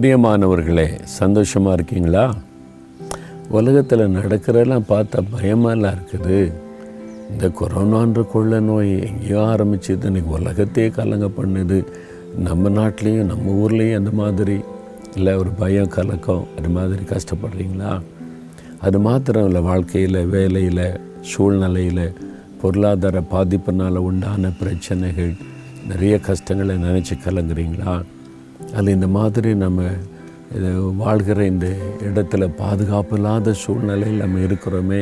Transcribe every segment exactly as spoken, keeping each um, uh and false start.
பிரியமானவர்களே, சந்தோஷமாக இருக்கீங்களா? உலகத்தில் நடக்கிறதெல்லாம் பார்த்தா பயமாலாம் இருக்குது. இந்த கொரோனான்ற கொள்ள நோய் எங்கேயோ ஆரம்பிச்சது, இன்றைக்கி உலகத்தையே கலங்க பண்ணுது. நம்ம நாட்டிலையும் நம்ம ஊர்லேயும் அந்த மாதிரி இல்லை, ஒரு பயம் கலக்கம் அது மாதிரி கஷ்டப்படுறீங்களா? அது மாத்திரம் இல்லை, வாழ்க்கையில், வேலையில், சூழ்நிலையில், பொருளாதார பாதிப்புனால் உண்டான பிரச்சனைகள், நிறைய கஷ்டங்களை நினச்சி கலங்குறீங்களா? அதில் இந்த மாதிரி நம்ம வாழ்கிற இந்த இடத்துல பாதுகாப்பு இல்லாத சூழ்நிலையில் நம்ம இருக்கிறோமே,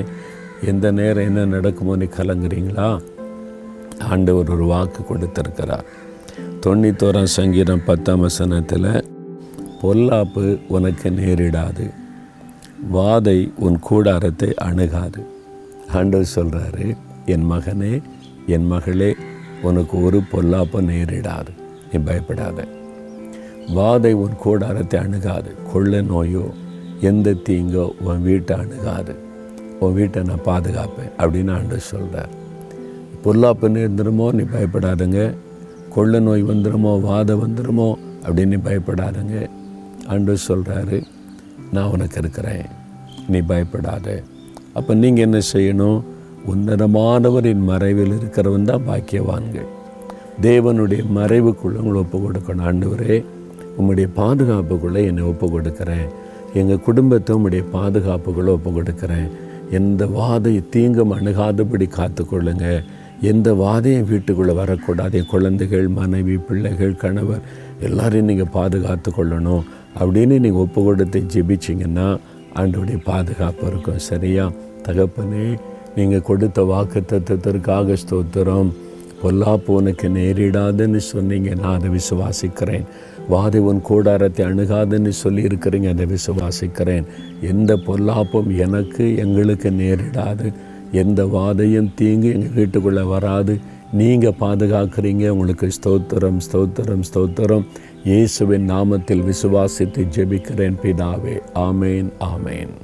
எந்த நேரம் என்ன நடக்குமோன்னு கலங்குறீங்களா? ஆண்டவர் ஒரு வாக்கு கொடுத்திருக்கிறார். தொண்ணூத்தோராம் சங்கீதம் பத்தாம் வசனத்தில், பொல்லாப்பு உனக்கு நேரிடாது, வாதை உன் கூடாரத்தை அணுகாது. ஆண்டவர் சொல்கிறாரு, என் மகனே, என் மகளே, உனக்கு ஒரு பொல்லாப்பு நேரிடாது, நீ பயப்படாத. வாதை உன் கூடாரத்தை அணுகாது, கொள்ள நோயோ எந்த தீங்கோ உன் வீட்டை அணுகாது, உன் வீட்டை நான் பாதுகாப்பேன் அப்படின்னு ஆண்டு சொல்கிறார். பொல்லாப்பு நேர்ந்துருமோ நீ பயப்படாதுங்க, கொள்ள நோய் வந்துடுமோ, வாதை வந்துடுமோ அப்படின்னு பயப்படாதுங்க. ஆண்டு சொல்கிறாரு, நான் உனக்கு இருக்கிறேன், நீ பயப்படாத. அப்போ நீங்கள் என்ன செய்யணும்? உன்னதமானவரின் மறைவில் இருக்கிறவன் தான் பாக்கியவான்கள். தேவனுடைய மறைவுக்குள்ளே உங்களை ஒப்பு கொடுக்கணும். ஆண்டவரே, உம்முடைய பாதுகாப்புக்குள்ளே என்னை ஒப்பு கொடுக்குறேன், எங்கள் குடும்பத்தை உம்முடைய பாதுகாப்புக்குள்ளே ஒப்பு கொடுக்குறேன். எந்த வாதை தீங்கும் அணுகாதபடி காத்துக்கொள்ளுங்க, எந்த வாதையும் வீட்டுக்குள்ளே வரக்கூடாது. குழந்தைகள், மனைவி, பிள்ளைகள், கணவர் எல்லாரையும் நீங்கள் பாதுகாத்து கொள்ளணும் அப்படின்னு நீங்கள் ஒப்பு கொடுத்து ஜெபிச்சிங்கன்னா ஆண்டோடைய பாதுகாப்பு இருக்கும். சரியா? தகப்பனே, நீங்கள் கொடுத்த வாக்கு தத்துவத்திற்காக ஸ்தோத்திரம். பொல்லாப்பு உனக்கு நேரிடாதுன்னு சொன்னீங்க, நான் அதை விசுவாசிக்கிறேன். வாதை உன் கூடாரத்தை அணுகாதுன்னு சொல்லியிருக்கிறீங்க, அதை விசுவாசிக்கிறேன். எந்த பொல்லாப்பும் எனக்கு, எங்களுக்கு நேரிடாது, எந்த வாதையும் தீங்கு எங்கள் வீட்டுக்குள்ளே வராது. நீங்கள் பாதுகாக்கிறீங்க, உங்களுக்கு ஸ்தோத்திரம், ஸ்தோத்திரம், ஸ்தோத்திரம். இயேசுவின் நாமத்தில் விசுவாசித்து ஜெபிக்கிறேன் பிதாவே. ஆமேன், ஆமேன்.